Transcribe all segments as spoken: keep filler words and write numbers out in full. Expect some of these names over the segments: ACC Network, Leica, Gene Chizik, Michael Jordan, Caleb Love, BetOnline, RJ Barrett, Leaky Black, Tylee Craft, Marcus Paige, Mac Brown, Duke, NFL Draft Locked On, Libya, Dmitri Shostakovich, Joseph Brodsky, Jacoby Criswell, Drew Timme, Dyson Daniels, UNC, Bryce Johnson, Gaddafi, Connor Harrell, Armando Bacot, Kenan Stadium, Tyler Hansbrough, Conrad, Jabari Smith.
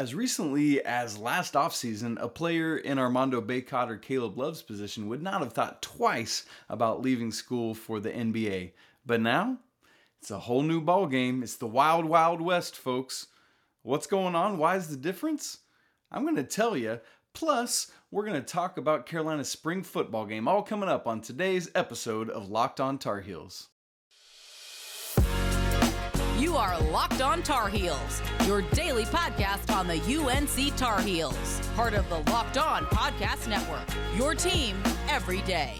As recently as last offseason, a player in Armando Bacot or Caleb Love's position would not have thought twice about leaving school for the N B A. But now, it's a whole new ballgame. It's the wild, wild west, folks. What's going on? Why is the difference? I'm going to tell you. Plus, we're going to talk about Carolina's spring football game, all coming up on today's episode of Locked On Tar Heels. You are Locked On Tar Heels, your daily podcast on the U N C Tar Heels, part of the Locked On Podcast Network, your team every day.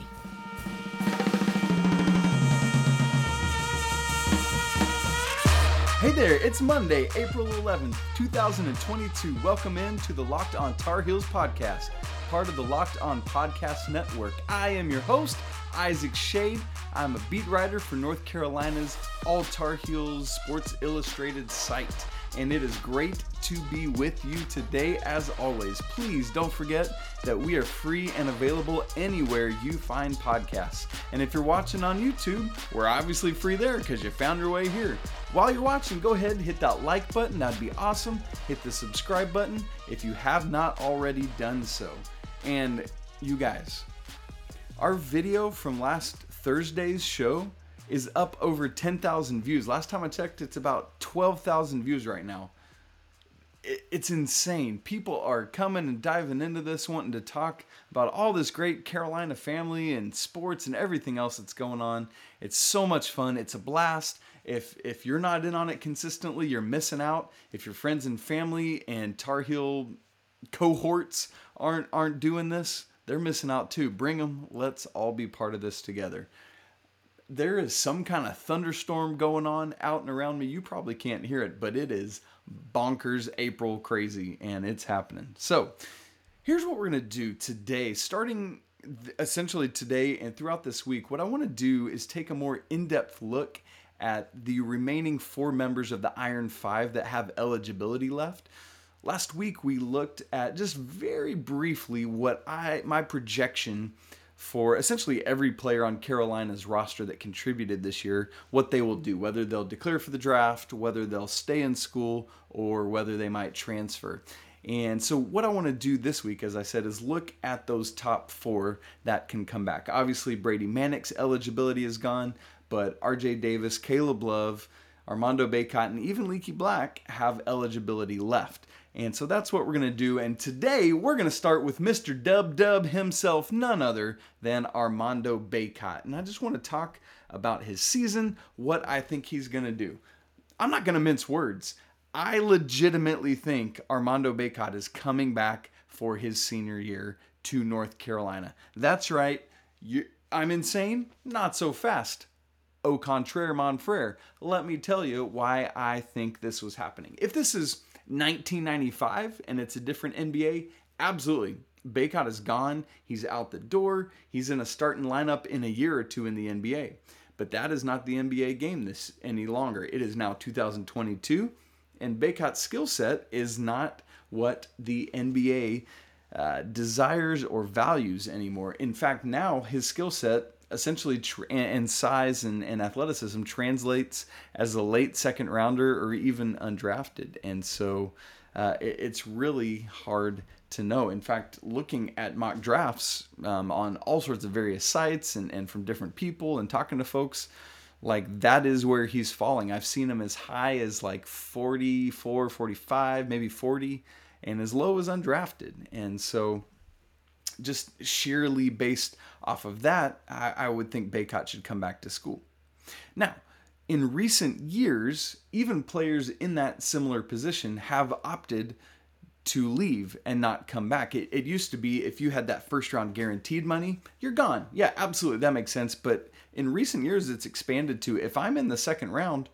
Hey there, it's Monday, April eleventh, twenty twenty-two. Welcome in to the Locked On Tar Heels podcast, part of the Locked On Podcast Network. I am your host, Isaac Shade. I'm a beat writer for North Carolina's All Tar Heels Sports Illustrated site, and it is great to be with you today as always. Please don't forget that we are free and available anywhere you find podcasts. And if you're watching on YouTube, we're obviously free there because you found your way here. While you're watching, go ahead and hit that like button. That'd be awesome. Hit the subscribe button if you have not already done so. And you guys, our video from last Thursday's show is up over ten thousand views. Last time I checked, it's about twelve thousand views right now. It's insane. People are coming and diving into this, wanting to talk about all this great Carolina family and sports and everything else that's going on. It's so much fun. It's a blast. If if you're not in on it consistently, you're missing out. If your friends and family and Tar Heel cohorts aren't aren't doing this, they're missing out too. Bring them. Let's all be part of this together. There is some kind of thunderstorm going on out and around me. You probably can't hear it, but it is bonkers April crazy, and it's happening. So here's what we're going to do today. Starting essentially today and throughout this week, what I want to do is take a more in-depth look at the remaining four members of the Iron Five that have eligibility left. Last week, we looked at just very briefly what I my projection for essentially every player on Carolina's roster that contributed this year, what they will do, whether they'll declare for the draft, whether they'll stay in school, or whether they might transfer. And so what I want to do this week, as I said, is look at those top four that can come back. Obviously, Brady Manick's eligibility is gone, but R J Davis, Caleb Love, Armando Bacot, and even Leaky Black have eligibility left. And so that's what we're going to do. And today we're going to start with Mister Dub Dub himself, none other than Armando Bacot. And I just want to talk about his season, what I think he's going to do. I'm not going to mince words. I legitimately think Armando Bacot is coming back for his senior year to North Carolina. That's right. You, I'm insane? Not so fast. Au contraire, mon frere. Let me tell you why I think this was happening. If this is nineteen ninety-five and it's a different N B A, absolutely. Bacot is gone. He's out the door. He's in a starting lineup in a year or two in the N B A. But that is not the N B A game this any longer. It is now two thousand twenty-two, and Bacot's skill set is not what the N B A uh, desires or values anymore. In fact, now his skill set essentially tra- and size and, and athleticism translates as a late second rounder or even undrafted. And so uh, it, it's really hard to know. In fact, looking at mock drafts um, on all sorts of various sites and, and from different people and talking to folks, like that is where he's falling. I've seen him as high as like forty-four, forty-five, maybe forty, and as low as undrafted. And so just sheerly based off of that, I, I would think Bacot should come back to school. Now, in recent years, even players in that similar position have opted to leave and not come back. It, it used to be if you had that first round guaranteed money, you're gone. Yeah, absolutely. That makes sense. But in recent years, it's expanded to if I'm in the second round,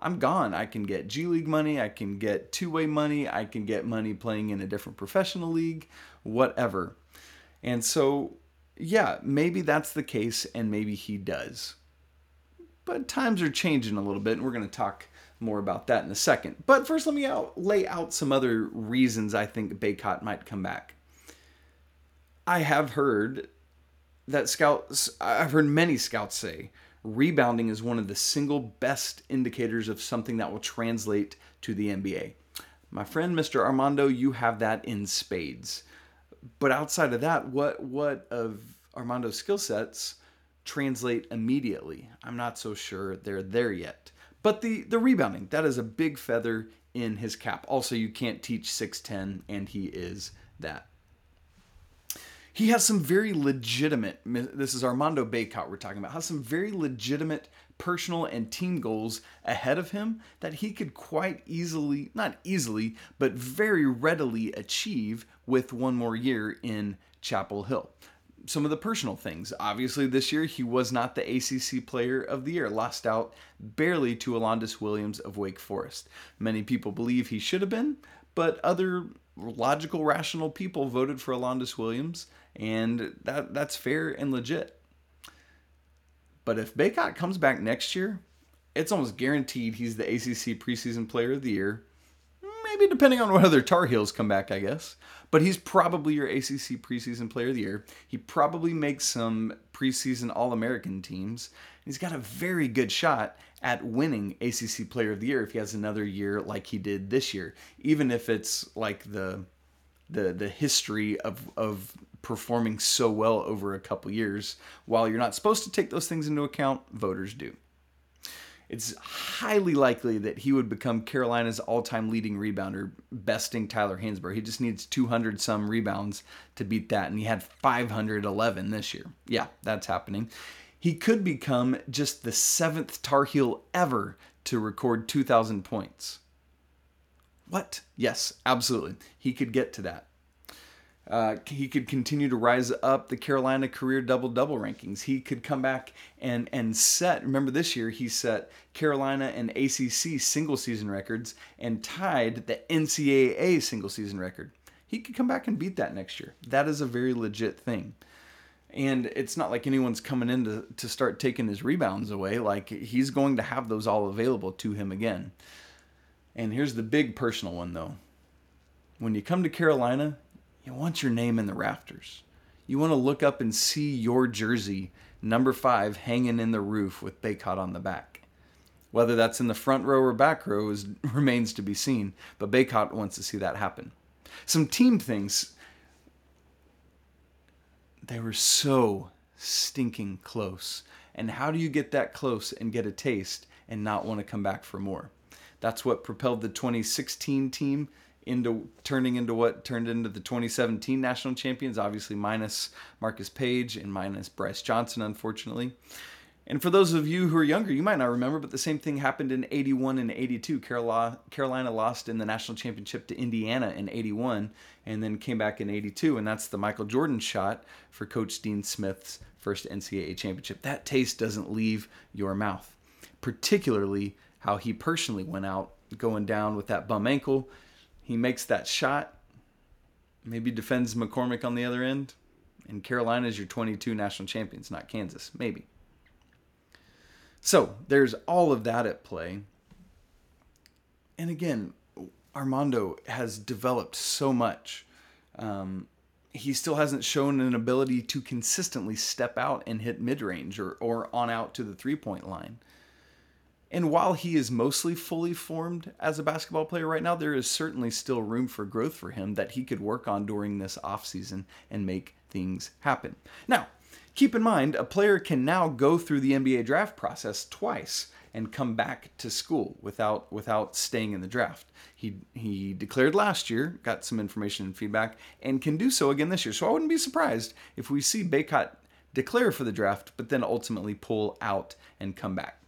I'm gone. I can get G League money. I can get two-way money. I can get money playing in a different professional league, whatever. And so, yeah, maybe that's the case, and maybe he does. But times are changing a little bit, and we're going to talk more about that in a second. But first, let me out, lay out some other reasons I think Bacot might come back. I have heard that scouts, I've heard many scouts say, rebounding is one of the single best indicators of something that will translate to the N B A. My friend, Mister Armando, you have that in spades. But outside of that, what what of Armando's skill sets translate immediately? I'm not so sure they're there yet. But the, the rebounding, that is a big feather in his cap. Also, you can't teach six ten, and he is that. He has some very legitimate, this is Armando Bacot we're talking about, has some very legitimate personal and team goals ahead of him that he could quite easily, not easily, but very readily achieve with one more year in Chapel Hill. Some of the personal things. Obviously, this year, he was not the A C C Player of the Year, lost out barely to Alondis Williams of Wake Forest. Many people believe he should have been, but other logical, rational people voted for Alondis Williams, and that that's fair and legit. But if Bacot comes back next year, it's almost guaranteed he's the A C C Preseason Player of the Year. Maybe depending on what other Tar Heels come back, I guess. But he's probably your A C C Preseason Player of the Year. He probably makes some preseason All-American teams. He's got a very good shot at winning A C C Player of the Year if he has another year like he did this year. Even if it's like the the the history of of performing so well over a couple years. While you're not supposed to take those things into account, voters do. It's highly likely that he would become Carolina's all-time leading rebounder, besting Tyler Hansbrough. He just needs two hundred some rebounds to beat that, and he had five hundred eleven this year. Yeah, that's happening. He could become just the seventh Tar Heel ever to record two thousand points. What? Yes, absolutely. He could get to that. Uh, he could continue to rise up the Carolina career double-double rankings. He could come back and, and set, remember this year, he set Carolina and A C C single-season records and tied the N C double A single-season record. He could come back and beat that next year. That is a very legit thing. And it's not like anyone's coming in to, to start taking his rebounds away. Like, he's going to have those all available to him again. And here's the big personal one, though. When you come to Carolina, you want your name in the rafters. You want to look up and see your jersey, number five, hanging in the roof with Bacot on the back. Whether that's in the front row or back row is, remains to be seen, but Bacot wants to see that happen. Some team things. They were so stinking close. And how do you get that close and get a taste and not want to come back for more? That's what propelled the twenty sixteen team into turning into what turned into the twenty seventeen national champions, obviously minus Marcus Paige and minus Bryce Johnson, unfortunately. And for those of you who are younger, you might not remember, but the same thing happened in eighty-one and eighty-two. Carolina lost in the national championship to Indiana in eighty-one and then came back in eighty-two, and that's the Michael Jordan shot for Coach Dean Smith's first N C double A championship. That taste doesn't leave your mouth, particularly how he personally went out going down with that bum ankle. He makes that shot, maybe defends McCormick on the other end, and Carolina's your twenty-two national champions, not Kansas, maybe. So there's all of that at play. And again, Armando has developed so much. Um, he still hasn't shown an ability to consistently step out and hit mid-range or, or on out to the three-point line. And while he is mostly fully formed as a basketball player right now, there is certainly still room for growth for him that he could work on during this offseason and make things happen. Now, keep in mind, a player can now go through the N B A draft process twice and come back to school without without staying in the draft. He he declared last year, got some information and feedback, and can do so again this year. So I wouldn't be surprised if we see Bacot declare for the draft, but then ultimately pull out and come back.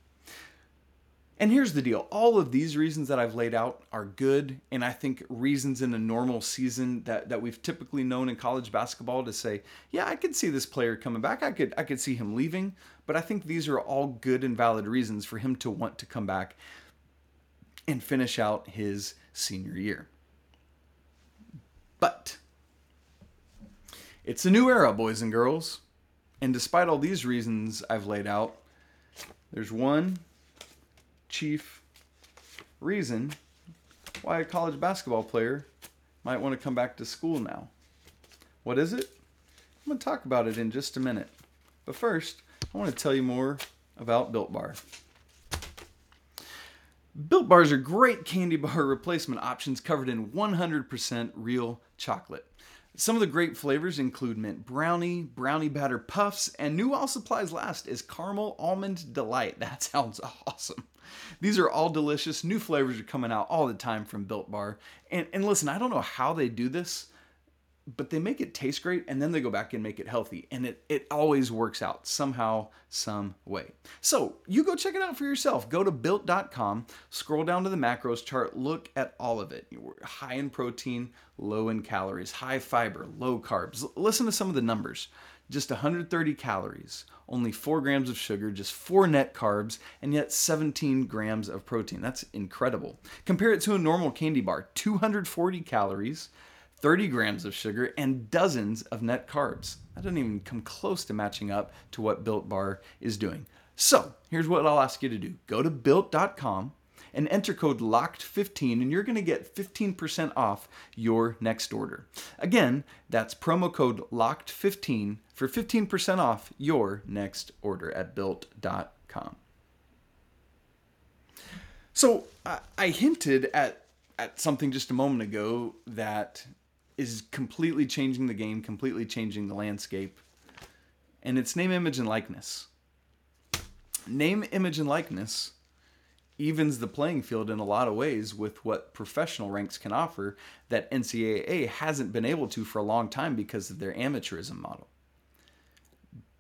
And here's the deal. All of these reasons that I've laid out are good, and I think reasons in a normal season that, that we've typically known in college basketball to say, yeah, I could see this player coming back. I could I could see him leaving. But I think these are all good and valid reasons for him to want to come back and finish out his senior year. But it's a new era, boys and girls. And despite all these reasons I've laid out, there's one chief reason why a college basketball player might want to come back to school now. What is it? I'm going to talk about it in just a minute. But first, I want to tell you more about Built Bar. Built Bars are great candy bar replacement options covered in one hundred percent real chocolate. Some of the great flavors include mint brownie, brownie batter puffs, and new while supplies last is caramel almond delight. That sounds awesome. These are all delicious. New flavors are coming out all the time from Built Bar. And, and listen, I don't know how they do this, but they make it taste great, and then they go back and make it healthy. And it, it always works out somehow, some way. So you go check it out for yourself. Go to built dot com, scroll down to the macros chart, look at all of it. High in protein, low in calories, high fiber, low carbs. L- listen to some of the numbers. Just one hundred thirty calories, only four grams of sugar, just four net carbs, and yet seventeen grams of protein. That's incredible. Compare it to a normal candy bar, two hundred forty calories, thirty grams of sugar, and dozens of net carbs. That doesn't even come close to matching up to what Built Bar is doing. So here's what I'll ask you to do. Go to built dot com and enter code locked fifteen, and you're going to get fifteen percent off your next order. Again, that's promo code locked fifteen for fifteen percent off your next order at built dot com. So I, I hinted at, at something just a moment ago that is completely changing the game, completely changing the landscape, and it's name, image, and likeness. Name, image, and likeness evens the playing field in a lot of ways with what professional ranks can offer that N C double A hasn't been able to for a long time because of their amateurism model.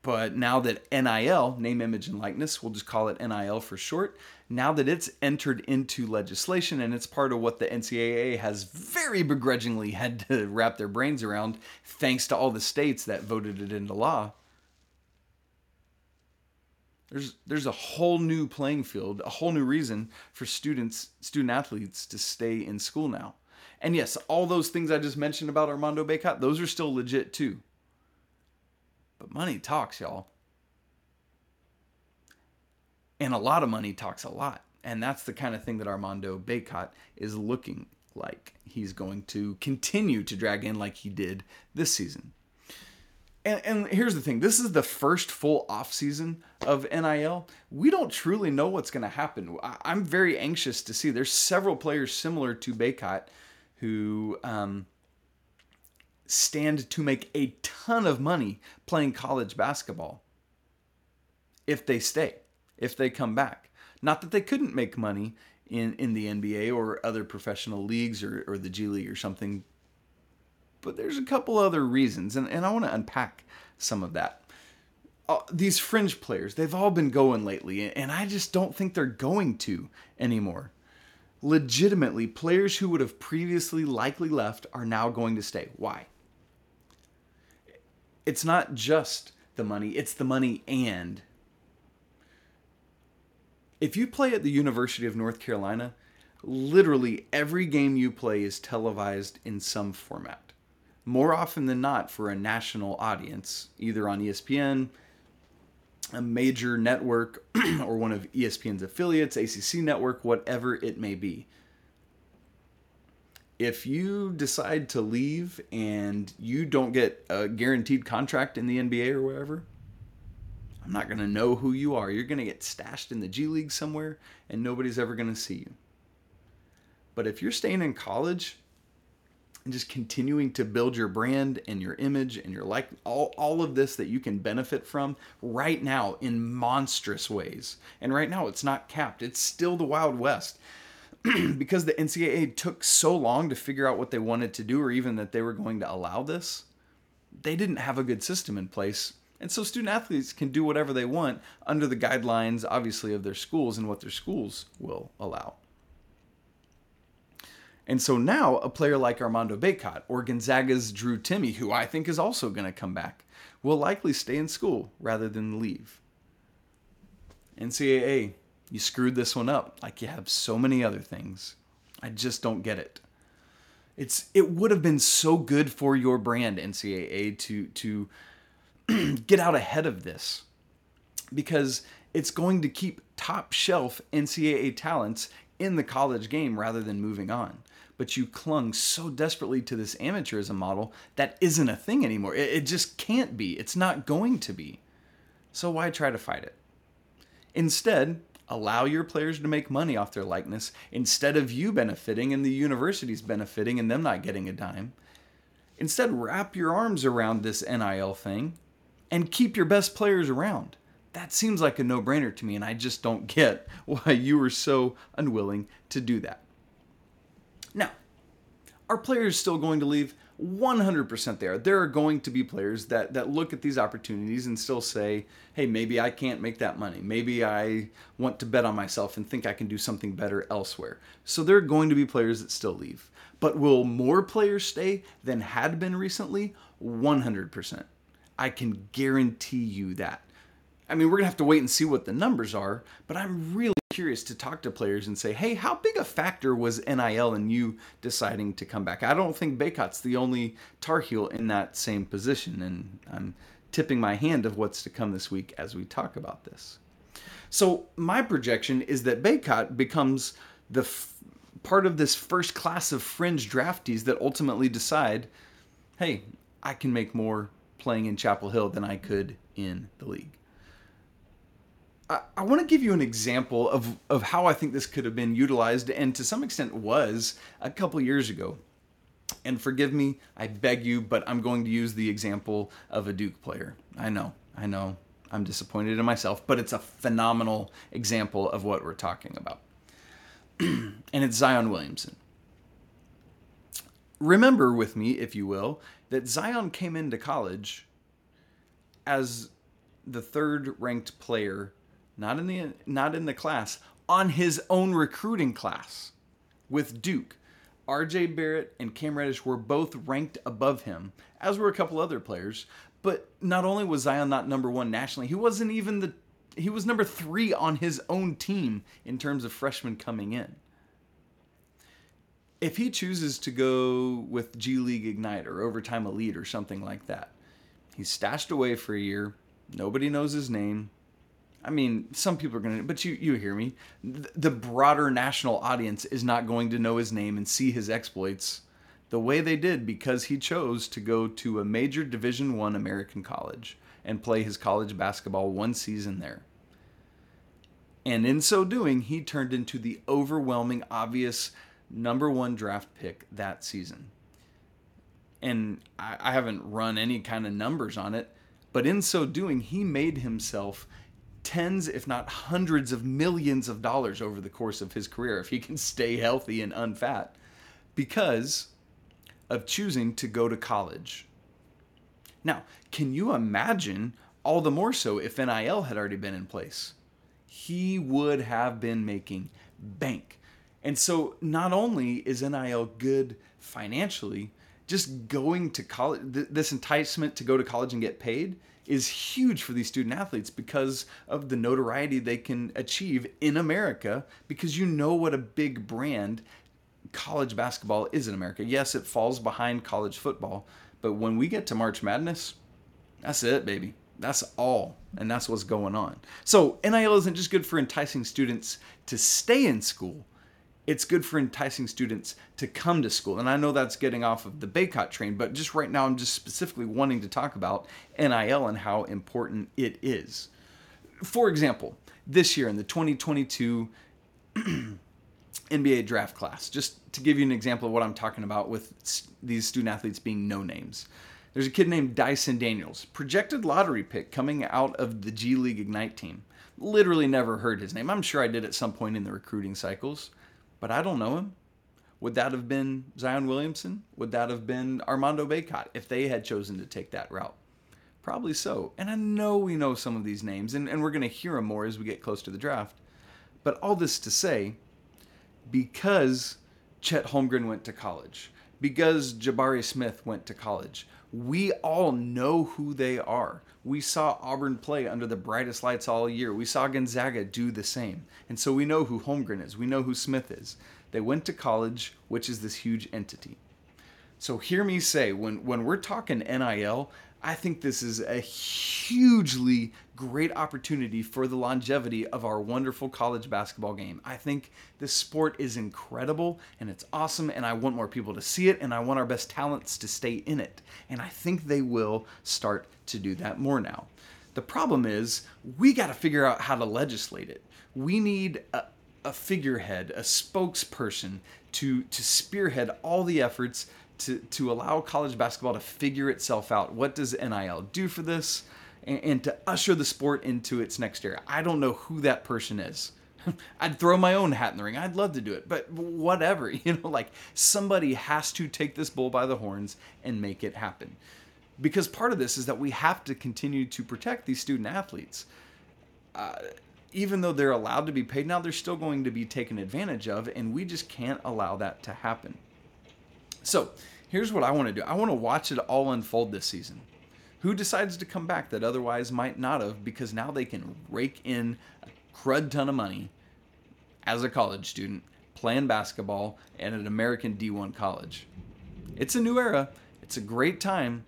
But now that N I L, name, image, and likeness, we'll just call it N I L for short, now that it's entered into legislation and it's part of what the N C double A has very begrudgingly had to wrap their brains around, thanks to all the states that voted it into law, there's there's a whole new playing field, a whole new reason for students, student athletes to stay in school now. And yes, all those things I just mentioned about Armando Bacot, those are still legit too. But money talks, y'all. And a lot of money talks a lot. And that's the kind of thing that Armando Bacot is looking like he's going to continue to drag in like he did this season. And, and here's the thing. This is the first full offseason of N I L. We don't truly know what's going to happen. I, I'm very anxious to see. There's several players similar to Bacot who... Um, stand to make a ton of money playing college basketball if they stay, if they come back. Not that they couldn't make money in, in the N B A or other professional leagues or, or the G League or something, but there's a couple other reasons, and, and I want to unpack some of that. Uh, these fringe players, they've all been going lately, and I just don't think they're going to anymore. Legitimately, players who would have previously likely left are now going to stay. Why? It's not just the money, it's the money and. If you play at the University of North Carolina, literally every game you play is televised in some format. More often than not for a national audience, either on E S P N, a major network, or one of E S P N's affiliates, A C C Network, whatever it may be. If you decide to leave and you don't get a guaranteed contract in the N B A or wherever, I'm not going to know who you are. You're going to get stashed in the G League somewhere and nobody's ever going to see you. But if you're staying in college and just continuing to build your brand and your image and your like, all, all of this that you can benefit from right now in monstrous ways. And right now it's not capped. It's still the Wild West because the N C double A took so long to figure out what they wanted to do or even that they were going to allow this. They didn't have a good system in place. And so student athletes can do whatever they want under the guidelines, obviously, of their schools and what their schools will allow. And so now a player like Armando Bacot or Gonzaga's Drew Timme, who I think is also going to come back, will likely stay in school rather than leave. N C double A, you screwed this one up like you have so many other things. I just don't get it. It's it would have been so good for your brand, N C double A, to, to get out ahead of this because it's going to keep top shelf N C double A talents in the college game rather than moving on. But you clung so desperately to this amateurism model that isn't a thing anymore. It, it just can't be. It's not going to be. So why try to fight it? Instead, Allow your players to make money off their likeness instead of you benefiting and the universities benefiting and them not getting a dime. Instead, wrap your arms around this N I L thing and keep your best players around. That seems like a no-brainer to me, and I just don't get why you were so unwilling to do that. Now, are players still going to leave? one hundred percent there. There are going to be players that, that look at these opportunities and still say, hey, maybe I can't make that money. Maybe I want to bet on myself and think I can do something better elsewhere. So there are going to be players that still leave. But will more players stay than had been recently? one hundred percent. I can guarantee you that. I mean, we're going to have to wait and see what the numbers are, but I'm really curious to talk to players and say, hey, how big a factor was N I L in you deciding to come back? I don't think Bacot's the only Tar Heel in that same position, and I'm tipping my hand of what's to come this week as we talk about this. So my projection is that Bacot becomes the f- part of this first class of fringe draftees that ultimately decide, hey, I can make more playing in Chapel Hill than I could in the league. I, I want to give you an example of, of how I think this could have been utilized and to some extent was a couple years ago. And forgive me, I beg you, but I'm going to use the example of a Duke player. I know, I know, I'm disappointed in myself, but it's a phenomenal example of what we're talking about. And it's Zion Williamson. Remember with me, if you will, that Zion came into college as the third ranked player, not in the not in the class, on his own recruiting class with Duke. R J Barrett and Cam Reddish were both ranked above him, as were a couple other players. But not only was Zion not number one nationally, he wasn't even the he was number three on his own team in terms of freshmen coming in. If he chooses to go with G League Ignite or Overtime Elite or something like that, he's stashed away for a year. Nobody knows his name. I mean, some people are going to, but you you hear me. The broader national audience is not going to know his name and see his exploits the way they did because he chose to go to a major Division One American college and play his college basketball one season there. And in so doing, he turned into the overwhelming, obvious number one draft pick that season. And I, I haven't run any kind of numbers on it, but in so doing, he made himself tens, if not hundreds of millions of dollars over the course of his career, if he can stay healthy and unfat, because of choosing to go to college. Now, can you imagine all the more so if N I L had already been in place? He would have been making bank. And so not only is N I L good financially, just going to college, th- this enticement to go to college and get paid is huge for these student athletes because of the notoriety they can achieve in America, because you know what a big brand college basketball is in America. Yes, it falls behind college football, but when we get to March Madness, that's it, baby. That's all, and that's what's going on. So N I L isn't just good for enticing students to stay in school. It's good for enticing students to come to school. And I know that's getting off of the Bacot train, but just right now I'm just specifically wanting to talk about N I L and how important it is. For example, this year in the twenty twenty-two N B A draft class, just to give you an example of what I'm talking about with these student athletes being no names. There's a kid named Dyson Daniels, projected lottery pick coming out of the G League Ignite team. Literally never heard his name. I'm sure I did at some point in the recruiting cycles. But I don't know him. Would that have been Zion Williamson? Would that have been Armando Bacot if they had chosen to take that route? Probably so. And I know we know some of these names, and, and we're going to hear them more as we get close to the draft. But all this to say, because Chet Holmgren went to college, because Jabari Smith went to college, we all know who they are. We saw Auburn play under the brightest lights all year. We saw Gonzaga do the same. And so we know who Holmgren is. We know who Smith is. They went to college, which is this huge entity. So hear me say, when, when we're talking N I L, I think this is a hugely great opportunity for the longevity of our wonderful college basketball game. I think this sport is incredible and it's awesome, and I want more people to see it, and I want our best talents to stay in it. And I think they will start to do that more now. The problem is we got to figure out how to legislate it. we need a, a figurehead, a spokesperson to to spearhead all the efforts to, to allow college basketball to figure itself out. What does N I L do for this? And, and to usher the sport into its next era. I don't know who that person is. I'd throw my own hat in the ring. I'd love to do it, but whatever. You know, like somebody has to take this bull by the horns and make it happen. Because part of this is that we have to continue to protect these student athletes. Uh, even though they're allowed to be paid now, they're still going to be taken advantage of, and we just can't allow that to happen. So here's what I want to do. I want to watch it all unfold this season. Who decides to come back that otherwise might not have, because now they can rake in a crud ton of money as a college student playing basketball at an American D one college. It's a new era. It's a great time.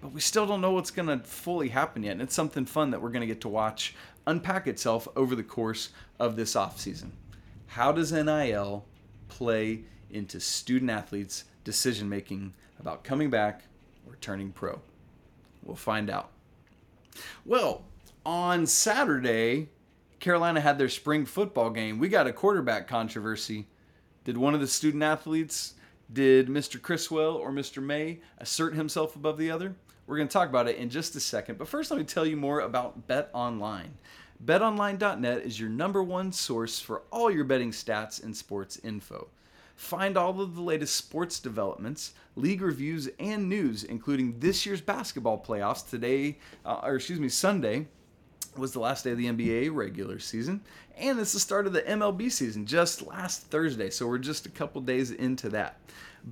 But we still don't know what's going to fully happen yet. And it's something fun that we're going to get to watch unpack itself over the course of this offseason. How does N I L play into student athletes' decision-making about coming back or turning pro? We'll find out. Well, on Saturday, Carolina had their spring football game. We got a quarterback controversy. Did one of the student athletes, did Mister Criswell or Mister Maye assert himself above the other? We're going to talk about it in just a second. But first, let me tell you more about BetOnline. bet online dot net is your number one source for all your betting stats and sports info. Find all of the latest sports developments, league reviews, and news, including this year's basketball playoffs. Today, uh, or excuse me, Sunday was the last day of the N B A regular season, and it's the start of the M L B season just last Thursday, so we're just a couple days into that.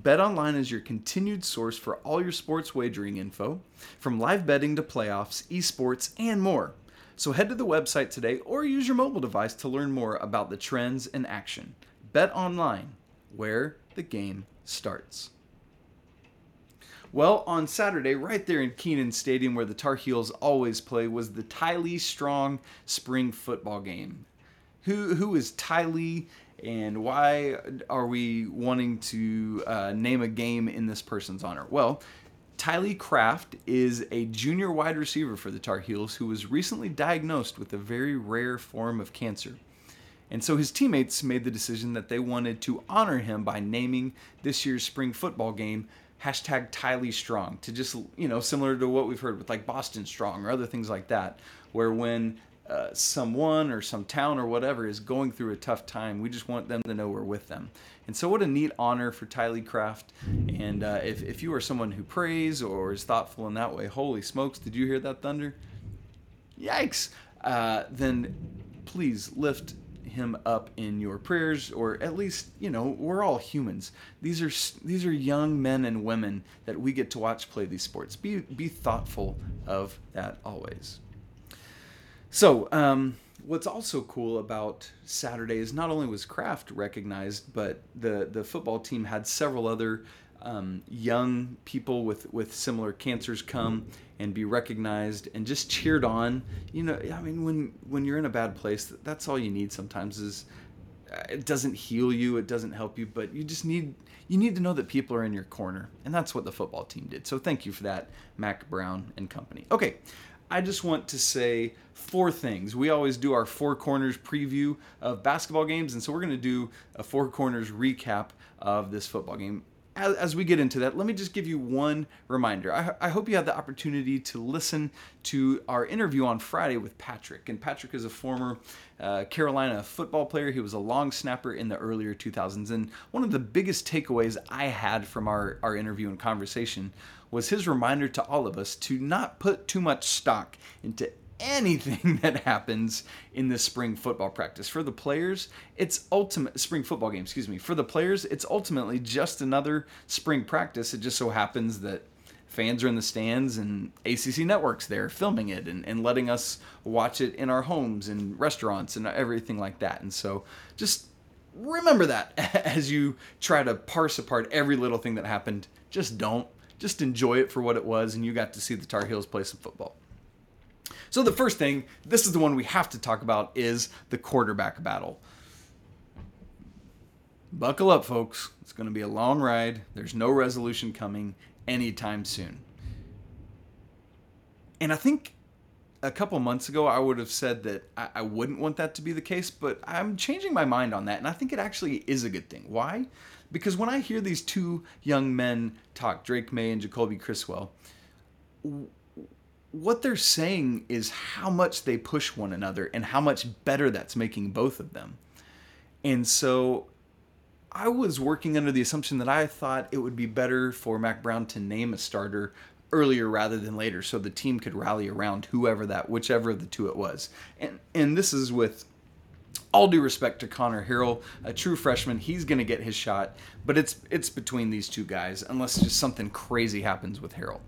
BetOnline is your continued source for all your sports wagering info, from live betting to playoffs, esports, and more. So head to the website today or use your mobile device to learn more about the trends and action. BetOnline, where the game starts. Well, on Saturday, right there in Kenan Stadium where the Tar Heels always play, was the Tylee Strong spring football game. Who Who is Tylee, and why are we wanting to uh, name a game in this person's honor? Well, Tylee Craft is a junior wide receiver for the Tar Heels who was recently diagnosed with a very rare form of cancer. And so his teammates made the decision that they wanted to honor him by naming this year's spring football game hashtag Tylee Strong, to just, you know, similar to what we've heard with like Boston Strong or other things like that, where when uh, someone or some town or whatever is going through a tough time, we just want them to know we're with them. And so what a neat honor for Tylee Craft. And uh, if, if you are someone who prays or is thoughtful in that way, holy smokes, did you hear that thunder? Yikes! Uh, then please lift him up in your prayers, or at least, you know, we're all humans. These are these are young men and women that we get to watch play these sports. Be be thoughtful of that always. So, um, what's also cool about Saturday is not only was Kraft recognized, but the, the football team had several other um, young people with, with similar cancers come and be recognized and just cheered on. You know, I mean, when, when you're in a bad place, that's all you need sometimes is uh, it doesn't heal you, it doesn't help you, but you just need you need to know that people are in your corner, and that's what the football team did. So thank you for that, Mac Brown and company. Okay. I just want to say four things. We always do our Four Corners preview of basketball games, and so we're going to do a Four Corners recap of this football game. As, as we get into that, let me just give you one reminder. I, I hope you had the opportunity to listen to our interview on Friday with Patrick. And Patrick is a former uh, Carolina football player. He was a long snapper in the earlier two thousands. And one of the biggest takeaways I had from our, our interview and conversation was his reminder to all of us to not put too much stock into anything that happens in this spring football practice. For the players, it's ultimate spring football game, excuse me. For the players, it's ultimately just another spring practice. It just so happens that fans are in the stands and A C C Network's there filming it and, and letting us watch it in our homes and restaurants and everything like that. And so just remember that as you try to parse apart every little thing that happened. Just don't. Just enjoy it for what it was, and you got to see the Tar Heels play some football. So the first thing, this is the one we have to talk about, is the quarterback battle. Buckle up, folks. It's going to be a long ride. There's no resolution coming anytime soon. And I think a couple months ago, I would have said that I, I wouldn't want that to be the case, but I'm changing my mind on that, and I think it actually is a good thing. Why? Because when I hear these two young men talk, Drake Maye and Jacoby Criswell, w- what they're saying is how much they push one another and how much better that's making both of them. And so I was working under the assumption that I thought it would be better for Mac Brown to name a starter earlier rather than later, so the team could rally around whoever that, whichever of the two it was. And and this is with all due respect to Connor Harrell, a true freshman. He's going to get his shot, but it's it's between these two guys, unless just something crazy happens with Harrell.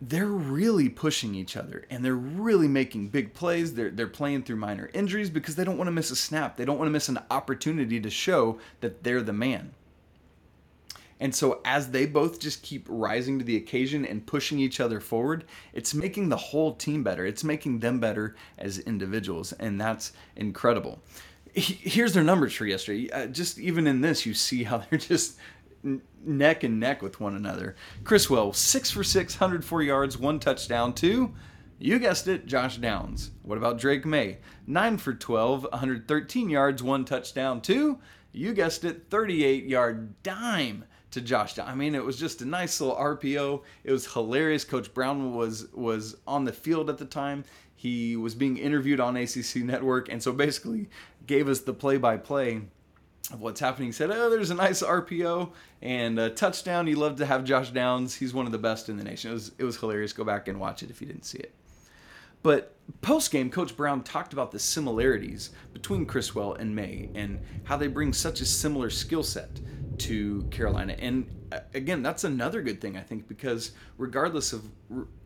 They're really pushing each other, and they're really making big plays. They're they're playing through minor injuries because they don't want to miss a snap. They don't want to miss an opportunity to show that they're the man. And so as they both just keep rising to the occasion and pushing each other forward, it's making the whole team better. It's making them better as individuals, and that's incredible. Here's their numbers for yesterday. Uh, just even in this, you see how they're just n- neck and neck with one another. Criswell, six for six, one hundred four yards, one touchdown, two. You guessed it, Josh Downs. What about Drake Maye? nine for twelve, one hundred thirteen yards, one touchdown, two. You guessed it, thirty-eight-yard dime to Josh Downs. I mean, it was just a nice little R P O. It was hilarious. Coach Brown was was on the field at the time. He was being interviewed on A C C Network, and so basically gave us the play-by-play of what's happening. He said, oh, there's a nice R P O and a touchdown. You love to have Josh Downs. He's one of the best in the nation. It was, it was hilarious. Go back and watch it if you didn't see it. But post-game, Coach Brown talked about the similarities between Criswell and Maye and how they bring such a similar skill set to Carolina. And again, that's another good thing, I think, because regardless of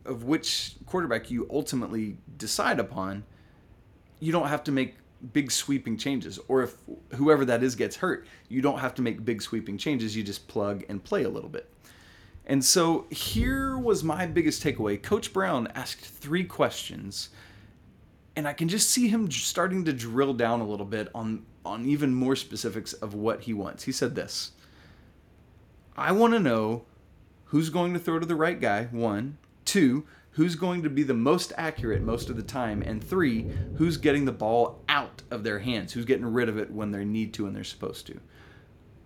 of which quarterback you ultimately decide upon, you don't have to make big sweeping changes. Or if whoever that is gets hurt, you don't have to make big sweeping changes. You just plug and play a little bit. And so here was my biggest takeaway. Coach Brown asked three questions, and I can just see him starting to drill down a little bit on, on even more specifics of what he wants. He said this: I want to know who's going to throw to the right guy, one. Two, who's going to be the most accurate most of the time. And three, who's getting the ball out of their hands, who's getting rid of it when they need to and they're supposed to.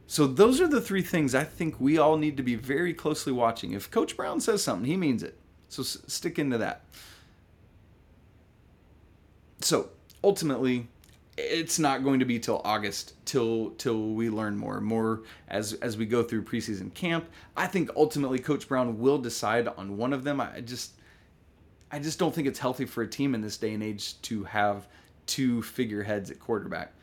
So those are the three things I think we all need to be very closely watching. If Coach Brown says something, he means it. So s- stick into that. So ultimately, it's not going to be till August till till we learn more, more as as we go through preseason camp. I think ultimately Coach Brown will decide on one of them. I just I just don't think it's healthy for a team in this day and age to have two figureheads at quarterback.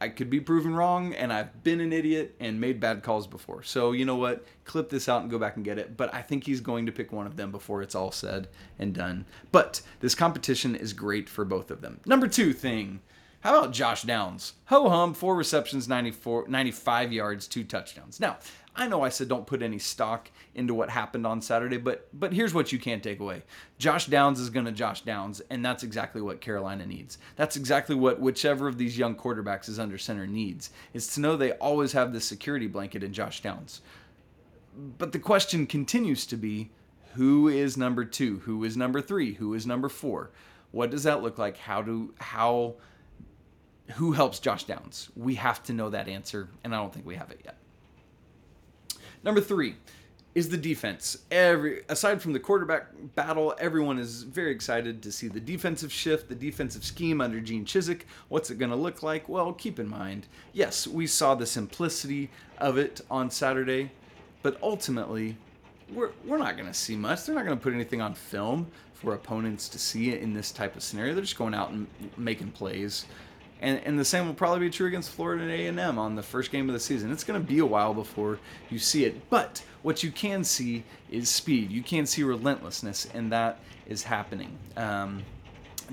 I could be proven wrong, and I've been an idiot and made bad calls before. So you know what? Clip this out and go back and get it. But I think he's going to pick one of them before it's all said and done. But this competition is great for both of them. Number two thing. How about Josh Downs? Ho-hum, four receptions, ninety-four, ninety-five yards, two touchdowns. Now, I know I said don't put any stock into what happened on Saturday, but but here's what you can't take away. Josh Downs is going to Josh Downs, and that's exactly what Carolina needs. That's exactly what whichever of these young quarterbacks is under center needs, is to know they always have this security blanket in Josh Downs. But the question continues to be, who is number two? Who is number three? Who is number four? What does that look like? How do... how? Who helps Josh Downs? We have to know that answer, and I don't think we have it yet. Number three is the defense. Every aside from the quarterback battle, everyone is very excited to see the defensive shift, the defensive scheme under Gene Chizik. What's it going to look like? Well, keep in mind, yes, we saw the simplicity of it on Saturday, but ultimately, we're we're not going to see much. They're not going to put anything on film for opponents to see in this type of scenario. They're just going out and making plays. And, and the same will probably be true against Florida and A and M on the first game of the season. It's going to be a while before you see it. But what you can see is speed. You can see relentlessness, and that is happening. Um,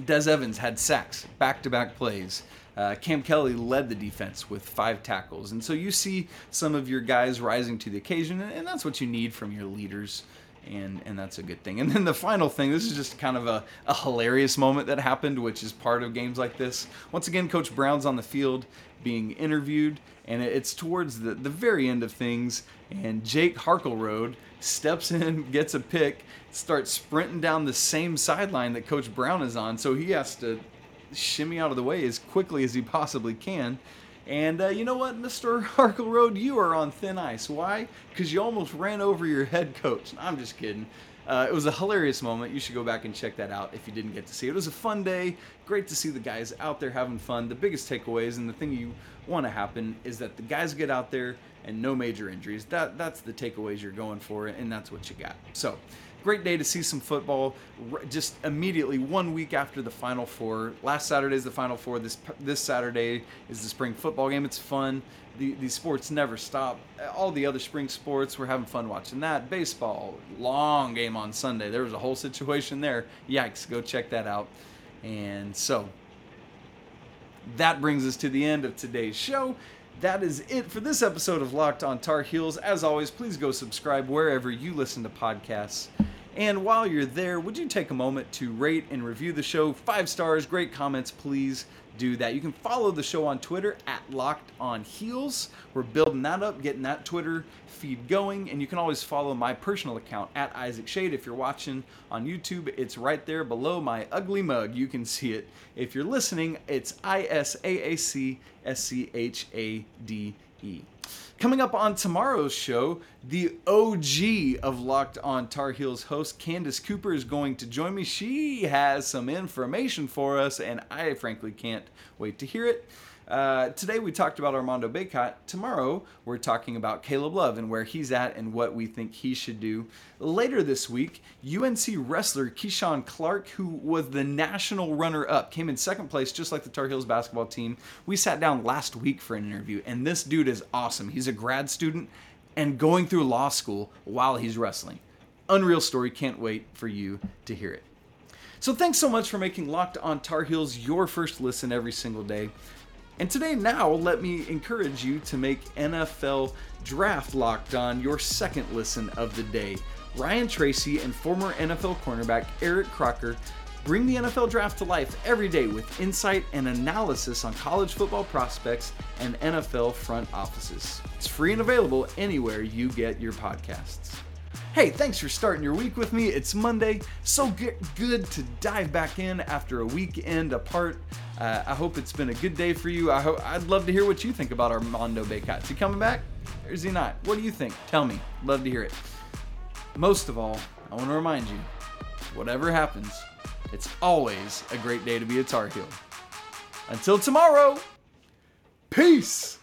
Des Evans had sacks, back-to-back plays. Uh, Cam Kelly led the defense with five tackles. And so you see some of your guys rising to the occasion, and that's what you need from your leaders. and and that's a good thing. And then the final thing, this is just kind of a, a hilarious moment that happened, which is part of games like this. Once again, Coach Brown's on the field being interviewed, and it's towards the, the very end of things, and Jake Harkelrode steps in, gets a pick, starts sprinting down the same sideline that Coach Brown is on, so he has to shimmy out of the way as quickly as he possibly can. And uh, you know what, Mister Harkelrode, you are on thin ice. Why? Because you almost ran over your head coach. No, I'm just kidding. Uh, it was a hilarious moment. You should go back and check that out if you didn't get to see it. It was a fun day. Great to see the guys out there having fun. The biggest takeaways and the thing you want to happen is that the guys get out there and no major injuries. That That's the takeaways you're going for, and that's what you got. So, great day to see some football. Just immediately one week after the Final Four. Last Saturday is the Final Four. This this Saturday is the spring football game. It's fun. The, these sports never stop. All the other spring sports, we're having fun watching that. Baseball, long game on Sunday. There was a whole situation there. Yikes, go check that out. And so, that brings us to the end of today's show. That is it for this episode of Locked on Tar Heels. As always, please go subscribe wherever you listen to podcasts. And while you're there, would you take a moment to rate and review the show? Five stars, great comments, please do that. You can follow the show on Twitter at Locked on Heels. We're building that up, getting that Twitter feed going. And you can always follow my personal account at Isaac Shade. If you're watching on YouTube, it's right there below my ugly mug. You can see it. If you're listening, it's I S A A C S C H A D E. Coming up on tomorrow's show, the O G of Locked on Tar Heels host, Candace Cooper, is going to join me. She has some information for us, and I frankly can't wait to hear it. Uh, today we talked about Armando Bacot. Tomorrow we're talking about Caleb Love and where he's at and what we think he should do. Later this week, U N C wrestler Keyshawn Clark, who was the national runner-up, came in second place just like the Tar Heels basketball team. We sat down last week for an interview, and this dude is awesome. He's a grad student and going through law school while he's wrestling. Unreal story. Can't wait for you to hear it. So thanks so much for making Locked on Tar Heels your first listen every single day. And today, now, let me encourage you to make N F L Draft Locked On your second listen of the day. Ryan Tracy and former N F L cornerback Eric Crocker bring the N F L Draft to life every day with insight and analysis on college football prospects and N F L front offices. It's free and available anywhere you get your podcasts. Hey, thanks for starting your week with me. It's Monday, so get good to dive back in after a weekend apart. Uh, I hope it's been a good day for you. I ho- I'd love to hear what you think about Armando Bacot. Is he coming back or is he not? What do you think? Tell me. Love to hear it. Most of all, I want to remind you, whatever happens, it's always a great day to be a Tar Heel. Until tomorrow, peace!